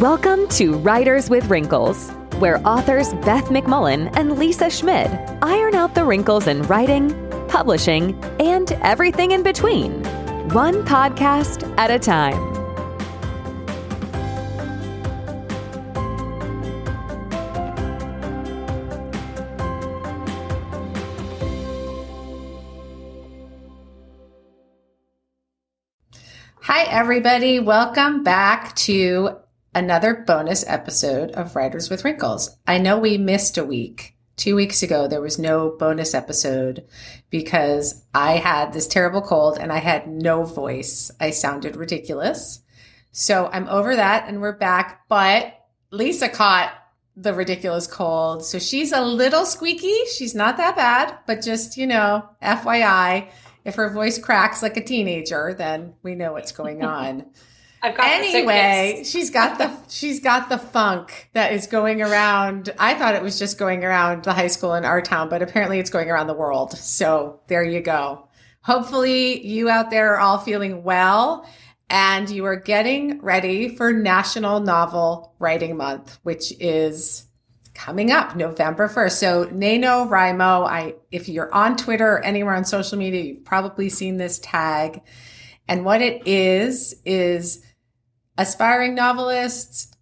Welcome to Writers with Wrinkles, where authors Beth McMullen and Lisa Schmid iron out the wrinkles in writing, publishing, and everything in between, one podcast at a time. Hi, everybody. Welcome back to another bonus episode of Writers with Wrinkles. I know we missed a week. 2 weeks ago, there was no bonus episode because I had this terrible cold and I had no voice. I sounded ridiculous. So I'm over that and we're back. But Lisa caught the ridiculous cold. So she's a little squeaky. She's not that bad, but just, FYI, if her voice cracks like a teenager, then we know what's going on. She's got the funk that is going around. I thought it was just going around the high school in our town, but apparently it's going around the world. So there you go. Hopefully you out there are all feeling well and you are getting ready for National Novel Writing Month, which is coming up November 1st. So NaNoWriMo, if you're on Twitter or anywhere on social media, you've probably seen this tag. And what it is aspiring novelists,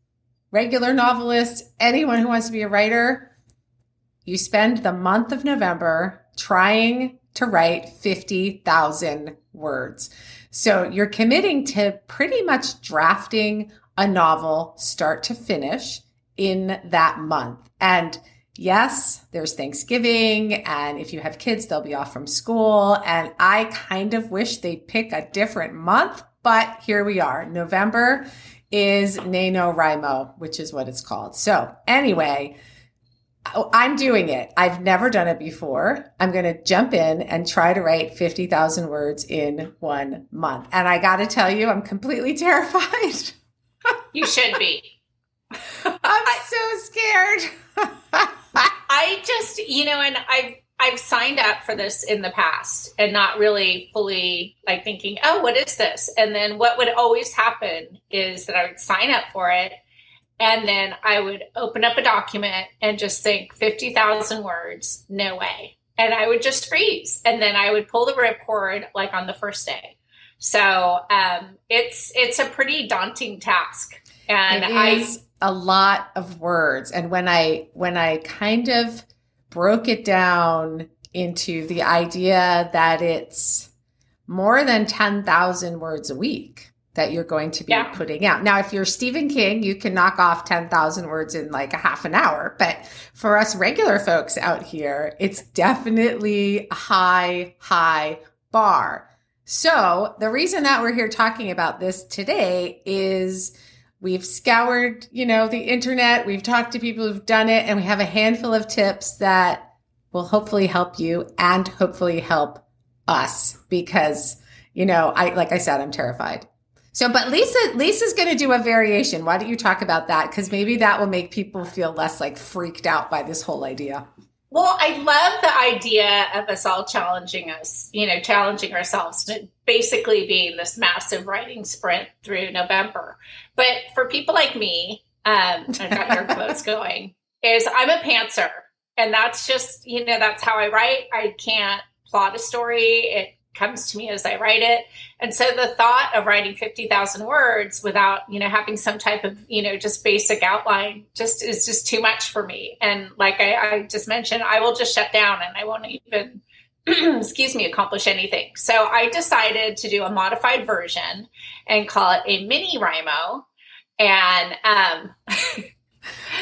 regular novelists, anyone who wants to be a writer, you spend the month of November trying to write 50,000 words. So you're committing to pretty much drafting a novel start to finish in that month. And yes, there's Thanksgiving, and if you have kids, they'll be off from school, and I kind of wish they'd pick a different month, but here we are. November is NaNoWriMo, which is what it's called. So anyway, I'm doing it. I've never done it before. I'm going to jump in and try to write 50,000 words in 1 month. And I got to tell you, I'm completely terrified. You should be. I'm so scared. I just, and I've signed up for this in the past and not really fully like thinking, oh, what is this? And then what would always happen is that I would sign up for it. And then I would open up a document and just think 50,000 words, no way. And I would just freeze. And then I would pull the ripcord like on the first day. So it's a pretty daunting task. And a lot of words. And when I kind of broke it down into the idea that it's more than 10,000 words a week that you're going to be putting out. Now, if you're Stephen King, you can knock off 10,000 words in like a half an hour. But for us regular folks out here, it's definitely a high bar. So the reason that we're here talking about this today is we've scoured, the internet. We've talked to people who've done it, and we have a handful of tips that will hopefully help you and hopefully help us because, like I said, I'm terrified. So, but Lisa's going to do a variation. Why don't you talk about that? Because maybe that will make people feel less like freaked out by this whole idea. Well, I love the idea of us all challenging ourselves to basically being this massive writing sprint through November. But for people like me, I've got your quotes going, is I'm a pantser. And that's just, that's how I write. I can't plot a story. It comes to me as I write it. And so the thought of writing 50,000 words without, having some type of, just basic outline is too much for me. And like I just mentioned, I will just shut down and I won't even, accomplish anything. So I decided to do a modified version and call it a MiniWriMo. And I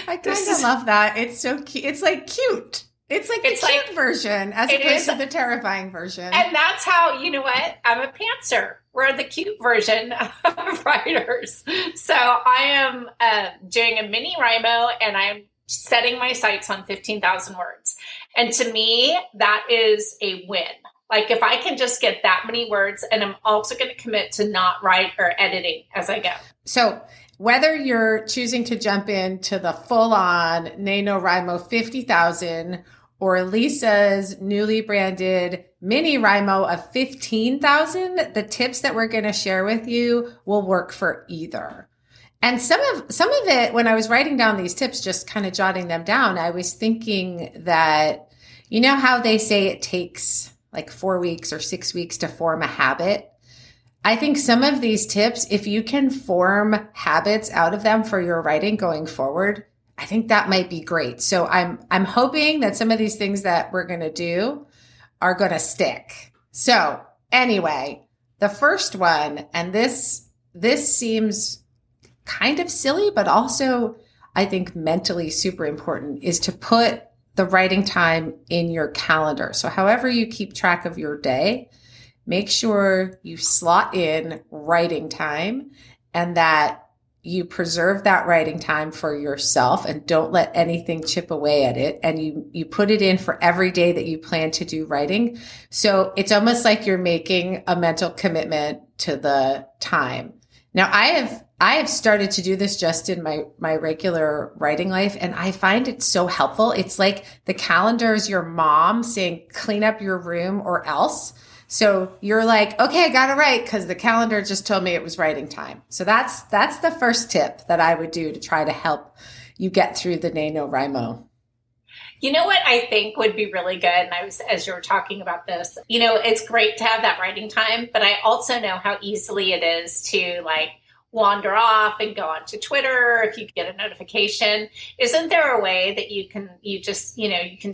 kind of love that. It's so cute. It's like cute. It's like the cute version as opposed to the terrifying version. And that's how, I'm a pantser. We're the cute version of writers. So I am doing a MiniWriMo and I'm setting my sights on 15,000 words. And to me, that is a win. Like if I can just get that many words, and I'm also going to commit to not write or editing as I go. So whether you're choosing to jump into the full-on NaNoWriMo 50,000 or Lisa's newly branded MiniWriMo of 15,000, the tips that we're going to share with you will work for either. And some of it, when I was writing down these tips, just kind of jotting them down, I was thinking that, you know how they say it takes like 4 weeks or 6 weeks to form a habit? I think some of these tips, if you can form habits out of them for your writing going forward, I think that might be great. So I'm hoping that some of these things that we're going to do are going to stick. So anyway, the first one, and this seems kind of silly, but also I think mentally super important, is to put the writing time in your calendar. So however you keep track of your day, make sure you slot in writing time and that you preserve that writing time for yourself and don't let anything chip away at it. And you put it in for every day that you plan to do writing. So it's almost like you're making a mental commitment to the time. Now I have started to do this just in my regular writing life, and I find it so helpful. It's like the calendar is your mom saying, clean up your room or else. So you're like, okay, I got to write because the calendar just told me it was writing time. So that's the first tip that I would do to try to help you get through the NaNoWriMo. You know what I think would be really good? And as you were talking about this, you know, it's great to have that writing time, but I also know how easily it is to like wander off and go onto Twitter. If you get a notification, isn't there a way that you can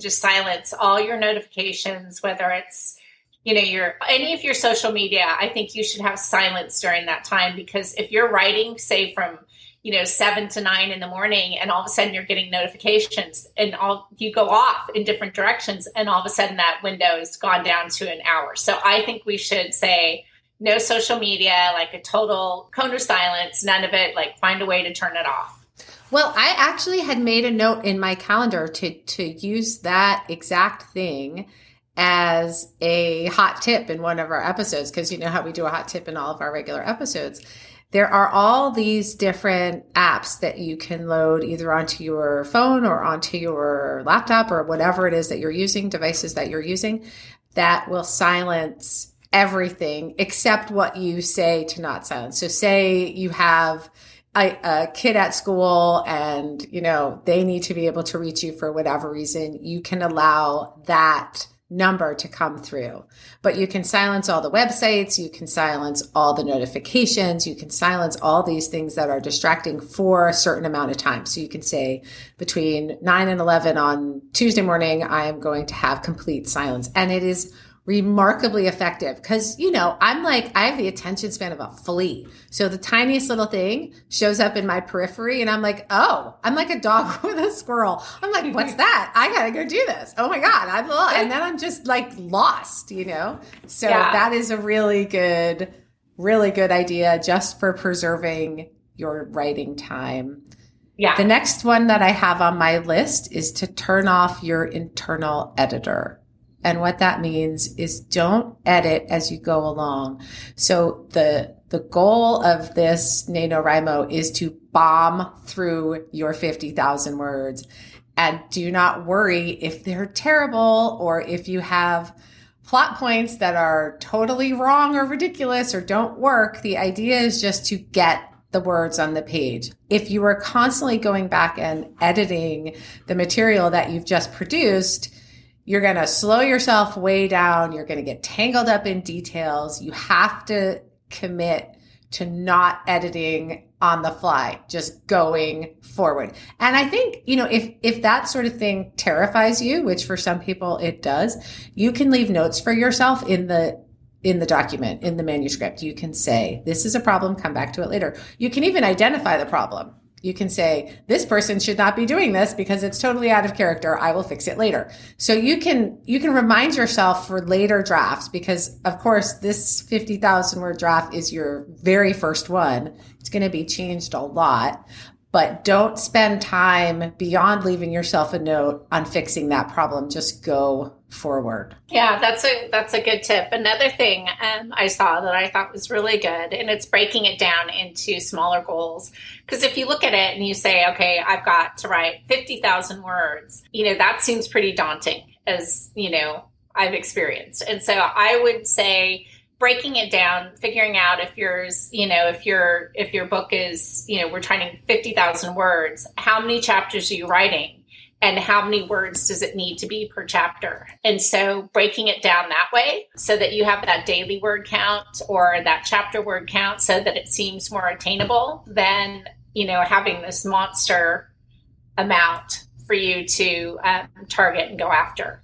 just silence all your notifications, whether it's, you know, any of your social media? I think you should have silence during that time, because if you're writing, say from, you know, 7 to 9 in the morning, and all of a sudden you're getting notifications and you go off in different directions, and all of a sudden that window's gone down to an hour. So I think we should say no social media, like a total cone of silence, none of it, like find a way to turn it off. Well, I actually had made a note in my calendar to use that exact thing as a hot tip in one of our episodes, because you know how we do a hot tip in all of our regular episodes. There are all these different apps that you can load either onto your phone or onto your laptop or whatever it is that you're using, devices that you're using, that will silence everything except what you say to not silence. So say you have a kid at school and, you know, they need to be able to reach you for whatever reason, you can allow that number to come through. But you can silence all the websites, you can silence all the notifications, you can silence all these things that are distracting for a certain amount of time. So you can say between 9 and 11 on Tuesday morning, I am going to have complete silence. And it is remarkably effective because, you know, I'm like, I have the attention span of a flea. So the tiniest little thing shows up in my periphery and I'm like, oh, I'm like a dog with a squirrel. I'm like, what's that? I got to go do this. Oh my God. And then I'm just like lost, you know? So yeah. That is a really good idea just for preserving your writing time. Yeah. The next one that I have on my list is to turn off your internal editor. And what that means is don't edit as you go along. So the goal of this NaNoWriMo is to bomb through your 50,000 words. And do not worry if they're terrible or if you have plot points that are totally wrong or ridiculous or don't work. The idea is just to get the words on the page. If you are constantly going back and editing the material that you've just produced, you're going to slow yourself way down. You're going to get tangled up in details. You have to commit to not editing on the fly, just going forward. And I think, you know, if that sort of thing terrifies you, which for some people it does, you can leave notes for yourself in the document, in the manuscript. You can say, this is a problem, come back to it later. You can even identify the problem. You can say, this person should not be doing this because it's totally out of character. I will fix it later. So you can remind yourself for later drafts, because of course this 50,000 word draft is your very first one. It's going to be changed a lot, but don't spend time beyond leaving yourself a note on fixing that problem. Just go forward. Yeah, that's a good tip. Another thing I saw that I thought was really good, and it's breaking it down into smaller goals. Because if you look at it and you say, okay, I've got to write 50,000 words, you know, that seems pretty daunting, as, you know, I've experienced. And so I would say breaking it down, figuring out if yours, you know, if your book is, you know, we're trying 50,000 words, how many chapters are you writing and how many words does it need to be per chapter? And so breaking it down that way so that you have that daily word count or that chapter word count so that it seems more attainable than, you know, having this monster amount for you to target and go after.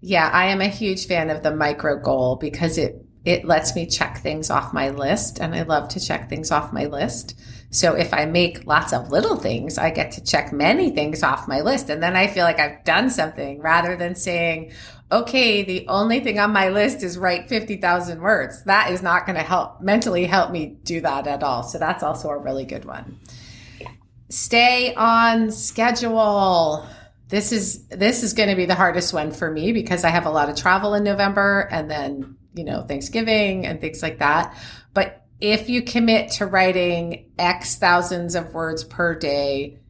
Yeah, I am a huge fan of the micro goal because it lets me check things off my list, and I love to check things off my list. So if I make lots of little things, I get to check many things off my list, and then I feel like I've done something rather than saying, okay, the only thing on my list is write 50,000 words. That is not going to mentally help me do that at all. So that's also a really good one. Yeah. Stay on schedule. This is going to be the hardest one for me because I have a lot of travel in November and then, you know, Thanksgiving and things like that. But if you commit to writing X thousands of words per day,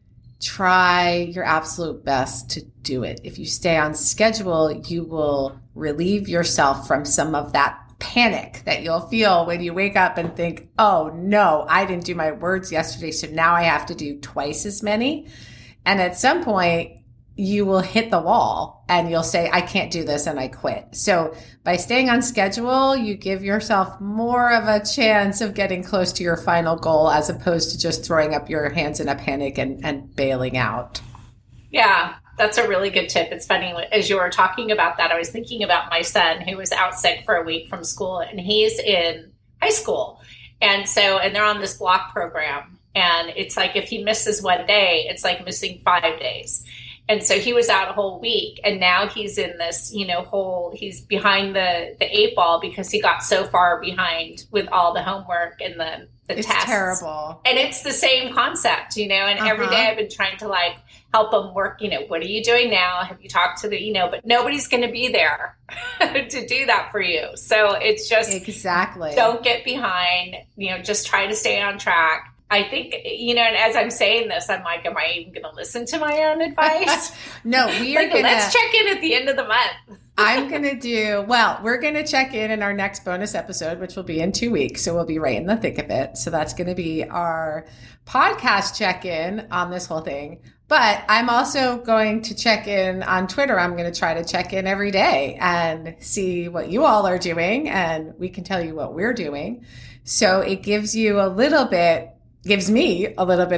try your absolute best to do it. If you stay on schedule, you will relieve yourself from some of that panic that you'll feel when you wake up and think, oh no, I didn't do my words yesterday, so now I have to do twice as many. And at some point, you will hit the wall and you'll say, I can't do this, and I quit. So by staying on schedule, you give yourself more of a chance of getting close to your final goal as opposed to just throwing up your hands in a panic and bailing out. Yeah, that's a really good tip. It's funny, as you were talking about that, I was thinking about my son who was out sick for a week from school, and he's in high school. And so, and they're on this block program, and it's like, if he misses one day, it's like missing 5 days. And so he was out a whole week, and now he's in this, you know, he's behind the eight ball because he got so far behind with all the homework and the tests. It's terrible. And it's the same concept, you know, and every day I've been trying to like help him work, you know, what are you doing now? Have you talked to but nobody's going to be there to do that for you. So it's just exactly, don't get behind, you know, just try to stay on track. I think, you know, and as I'm saying this, I'm like, am I even going to listen to my own advice? No, we are like, let's check in at the end of the month. We're going to check in our next bonus episode, which will be in 2 weeks. So we'll be right in the thick of it. So that's going to be our podcast check-in on this whole thing. But I'm also going to check in on Twitter. I'm going to try to check in every day and see what you all are doing. And we can tell you what we're doing. So it gives me a little bit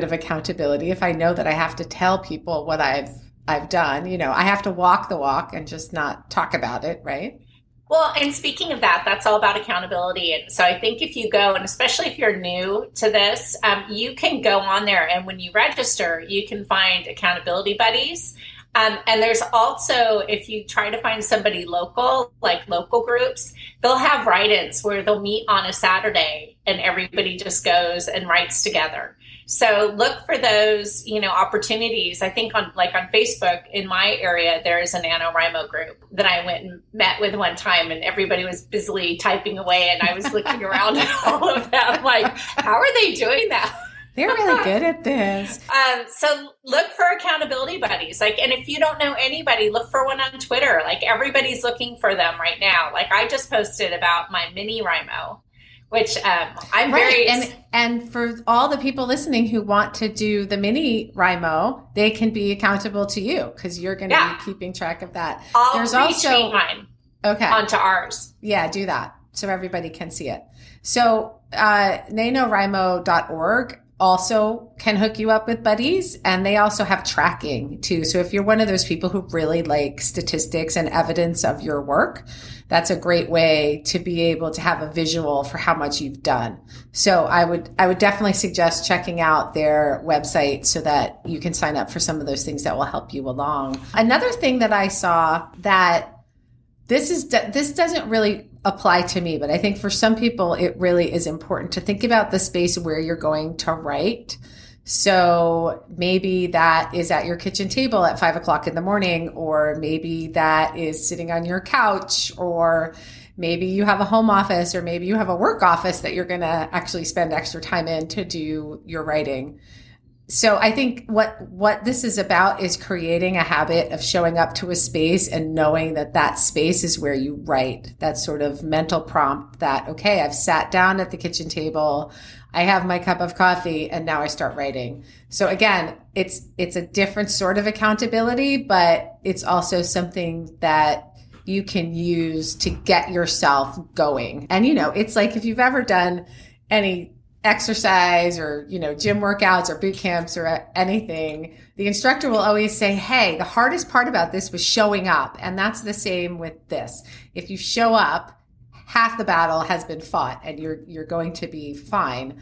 of accountability. If I know that I have to tell people what I've done, you know, I have to walk the walk and just not talk about it, right? Well, and speaking of that, that's all about accountability. And so I think if you go, and especially if you're new to this, you can go on there, and when you register, you can find accountability buddies. And there's also, if you try to find somebody local, like local groups, they'll have write-ins where they'll meet on a Saturday and everybody just goes and writes together. So look for those, you know, opportunities. I think on Facebook in my area, there is a NaNoWriMo group that I went and met with one time, and everybody was busily typing away, and I was looking around at all of them like, how are they doing that? They're really good at this. So look for accountability buddies. Like, and if you don't know anybody, look for one on Twitter. Like, everybody's looking for them right now. Like, I just posted about my MiniWriMo, which I'm very... And for all the people listening who want to do the MiniWriMo, they can be accountable to you because you're going to be keeping track of that. There's also mine onto ours. Yeah, do that so everybody can see it. So NaNoWriMo.org also can hook you up with buddies, and they also have tracking too. So if you're one of those people who really like statistics and evidence of your work, that's a great way to be able to have a visual for how much you've done. So I would definitely suggest checking out their website so that you can sign up for some of those things that will help you along. Another thing that I saw that this doesn't really apply to me, but I think for some people, it really is important to think about the space where you're going to write. So maybe that is at your kitchen table at 5:00 in the morning, or maybe that is sitting on your couch, or maybe you have a home office, or maybe you have a work office that you're going to actually spend extra time in to do your writing. So I think what this is about is creating a habit of showing up to a space and knowing that that space is where you write. That sort of mental prompt that, okay, I've sat down at the kitchen table, I have my cup of coffee, and now I start writing. So again, it's a different sort of accountability, but it's also something that you can use to get yourself going. And, you know, it's like if you've ever done any exercise or, you know, gym workouts or boot camps or anything, the instructor will always say, hey, the hardest part about this was showing up. And that's the same with this. If you show up, half the battle has been fought and you're going to be fine.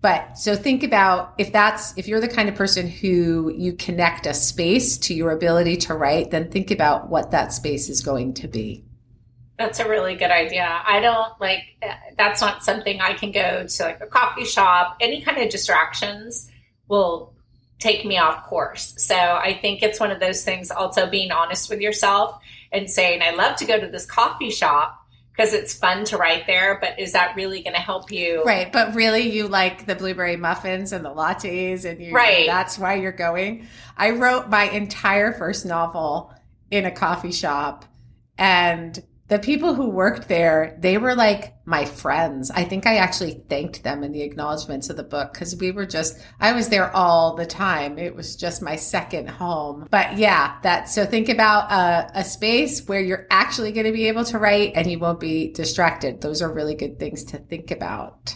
But so think about if you're the kind of person who you connect a space to your ability to write, then think about what that space is going to be. That's a really good idea. That's not something I can go to like a coffee shop. Any kind of distractions will take me off course. So I think it's one of those things, also being honest with yourself and saying, I love to go to this coffee shop because it's fun to write there, but is that really going to help you? Right. But really you like the blueberry muffins and the lattes and that's why you're going. I wrote my entire first novel in a coffee shop, and the people who worked there, they were like my friends. I think I actually thanked them in the acknowledgments of the book because I was there all the time. It was just my second home. But yeah, so think about a space where you're actually going to be able to write and you won't be distracted. Those are really good things to think about.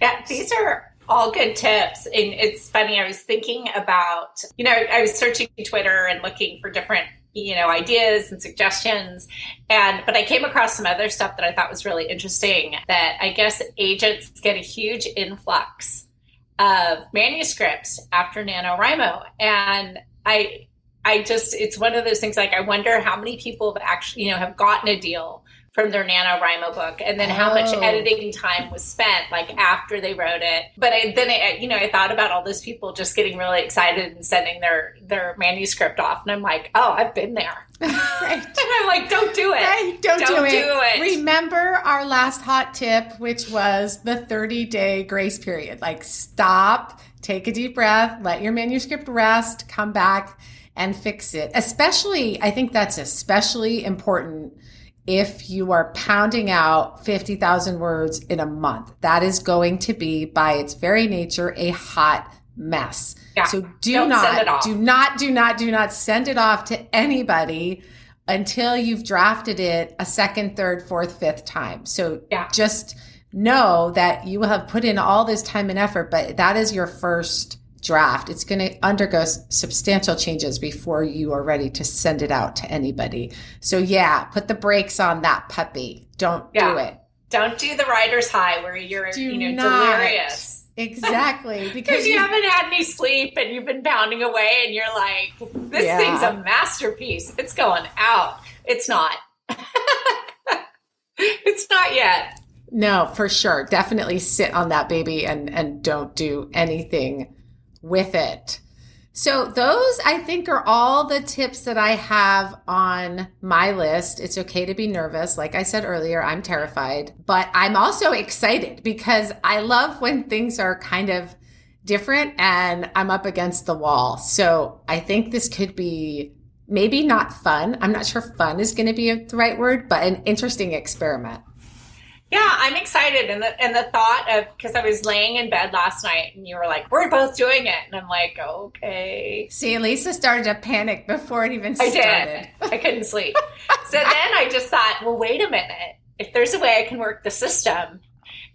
Yeah, these are all good tips. And it's funny, I was thinking about, you know, I was searching Twitter and looking for different ideas and suggestions. But I came across some other stuff that I thought was really interesting, that I guess agents get a huge influx of manuscripts after NaNoWriMo. And I just, it's one of those things, like, I wonder how many people have actually, have gotten a deal from their NaNoWriMo book, and then how much editing time was spent, like, after they wrote it. But I thought about all those people just getting really excited and sending their manuscript off. And I'm like, oh, I've been there. Right. And I'm like, don't do it. Right. Don't do it. Remember our last hot tip, which was the 30-day grace period. Like, stop, take a deep breath, let your manuscript rest, come back and fix it. I think that's especially important if you are pounding out 50,000 words in a month. That is going to be, by its very nature, a hot mess. Yeah. So do not send it off to anybody until you've drafted it a second, third, fourth, fifth time. So just know that you will have put in all this time and effort, but that is your first draft. It's going to undergo substantial changes before you are ready to send it out to anybody. So put the brakes on that puppy. Don't do it. Don't do the writer's high where you're delirious. Exactly, because you haven't had any sleep and you've been pounding away and you're like, this thing's a masterpiece. It's going out. It's not. It's not yet. No, for sure. Definitely sit on that baby and don't do anything with it. So those, I think, are all the tips that I have on my list. It's okay to be nervous. Like I said earlier, I'm terrified, but I'm also excited because I love when things are kind of different and I'm up against the wall. So I think this could be maybe not fun. I'm not sure fun is going to be the right word, but an interesting experiment. Yeah, I'm excited. And the thought of, because I was laying in bed last night and you were like, we're both doing it. And I'm like, okay. See, Lisa started to panic before it even started. I did. I couldn't sleep. So then I just thought, well, wait a minute. If there's a way I can work the system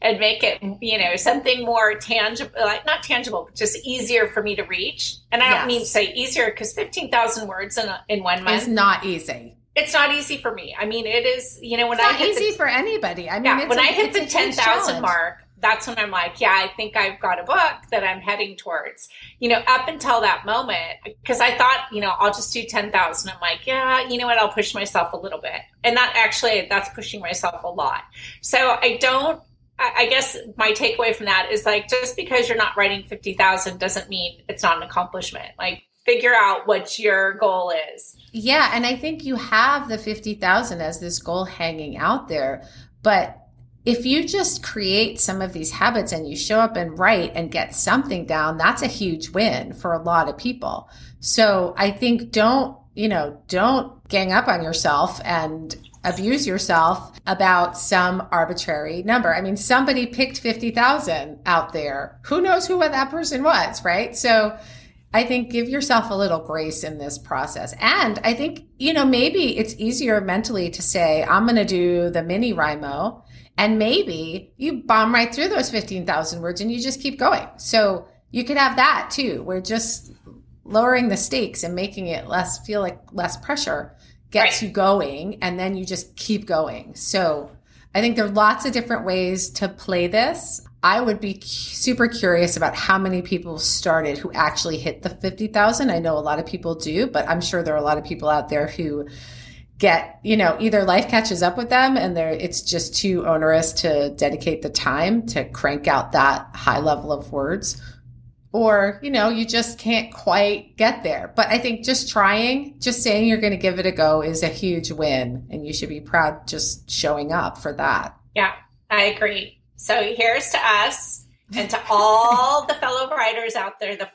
and make it, something more tangible, like not tangible, but just easier for me to reach. And I don't mean to say easier, because 15,000 words in 1 month is not easy. It's not easy for me. I mean, it is, when I hit easy for anybody. I mean, when I hit the 10,000 mark, that's when I'm like, I think I've got a book that I'm heading towards, up until that moment. Cause I thought, I'll just do 10,000. I'm like, I'll push myself a little bit. And that's pushing myself a lot. So I guess my takeaway from that is, like, just because you're not writing 50,000 doesn't mean it's not an accomplishment. Like, figure out what your goal is. Yeah. And I think you have the 50,000 as this goal hanging out there, but if you just create some of these habits and you show up and write and get something down, that's a huge win for a lot of people. So I think don't gang up on yourself and abuse yourself about some arbitrary number. I mean, somebody picked 50,000 out there. Who knows who that person was, right? So I think give yourself a little grace in this process. And I think, maybe it's easier mentally to say, I'm going to do the MiniWriMo, and maybe you bomb right through those 15,000 words and you just keep going. So you could have that too. We're just lowering the stakes and making it less pressure gets you going, and then you just keep going. So I think there are lots of different ways to play this. I would be super curious about how many people started who actually hit the 50,000. I know a lot of people do, but I'm sure there are a lot of people out there who get, either life catches up with them and it's just too onerous to dedicate the time to crank out that high level of words, or, you just can't quite get there. But I think just saying you're going to give it a go is a huge win, and you should be proud just showing up for that. Yeah, I agree. So here's to us and to all the fellow writers out there, the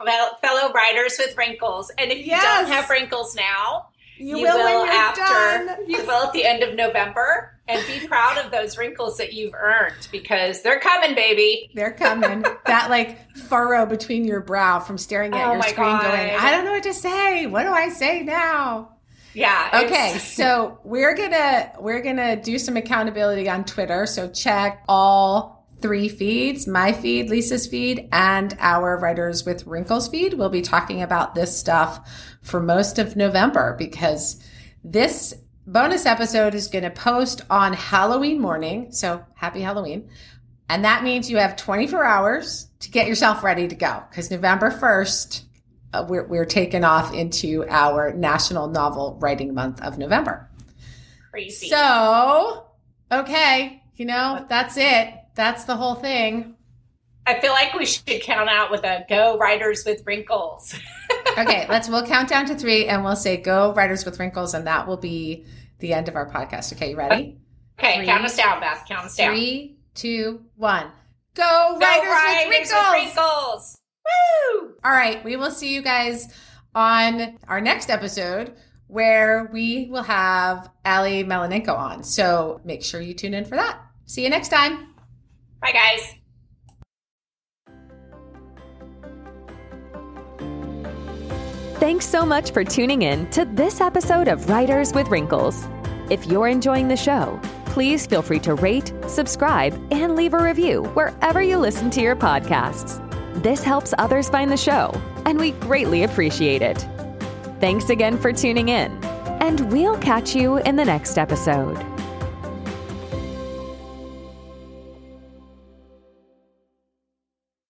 fellow writers with wrinkles. And if you don't have wrinkles now, you will after done. You will at the end of November, and be proud of those wrinkles that you've earned, because they're coming, baby. They're coming. That furrow between your brow from staring at your screen going, I don't know what to say. What do I say now? Yeah. Okay. So we're gonna do some accountability on Twitter. So check all three feeds, my feed, Lisa's feed, and our Writers with Wrinkles feed. We'll be talking about this stuff for most of November, because this bonus episode is going to post on Halloween morning. So happy Halloween. And that means you have 24 hours to get yourself ready to go, because November 1st, we're taken off into our National Novel Writing Month of November. Crazy. So, okay, that's it. That's the whole thing. I feel like we should count out with a go Writers with Wrinkles. Okay, we'll count down to 3 and we'll say go Writers with Wrinkles, and that will be the end of our podcast. Okay, you ready? Okay, 3, count us down, Beth. Count us down. 3, 2, 1. Go Writers with Wrinkles! Woo! All right. We will see you guys on our next episode, where we will have Allie Melanenko on. So make sure you tune in for that. See you next time. Bye, guys. Thanks so much for tuning in to this episode of Writers with Wrinkles. If you're enjoying the show, please feel free to rate, subscribe, and leave a review wherever you listen to your podcasts. This helps others find the show, and we greatly appreciate it. Thanks again for tuning in, and we'll catch you in the next episode.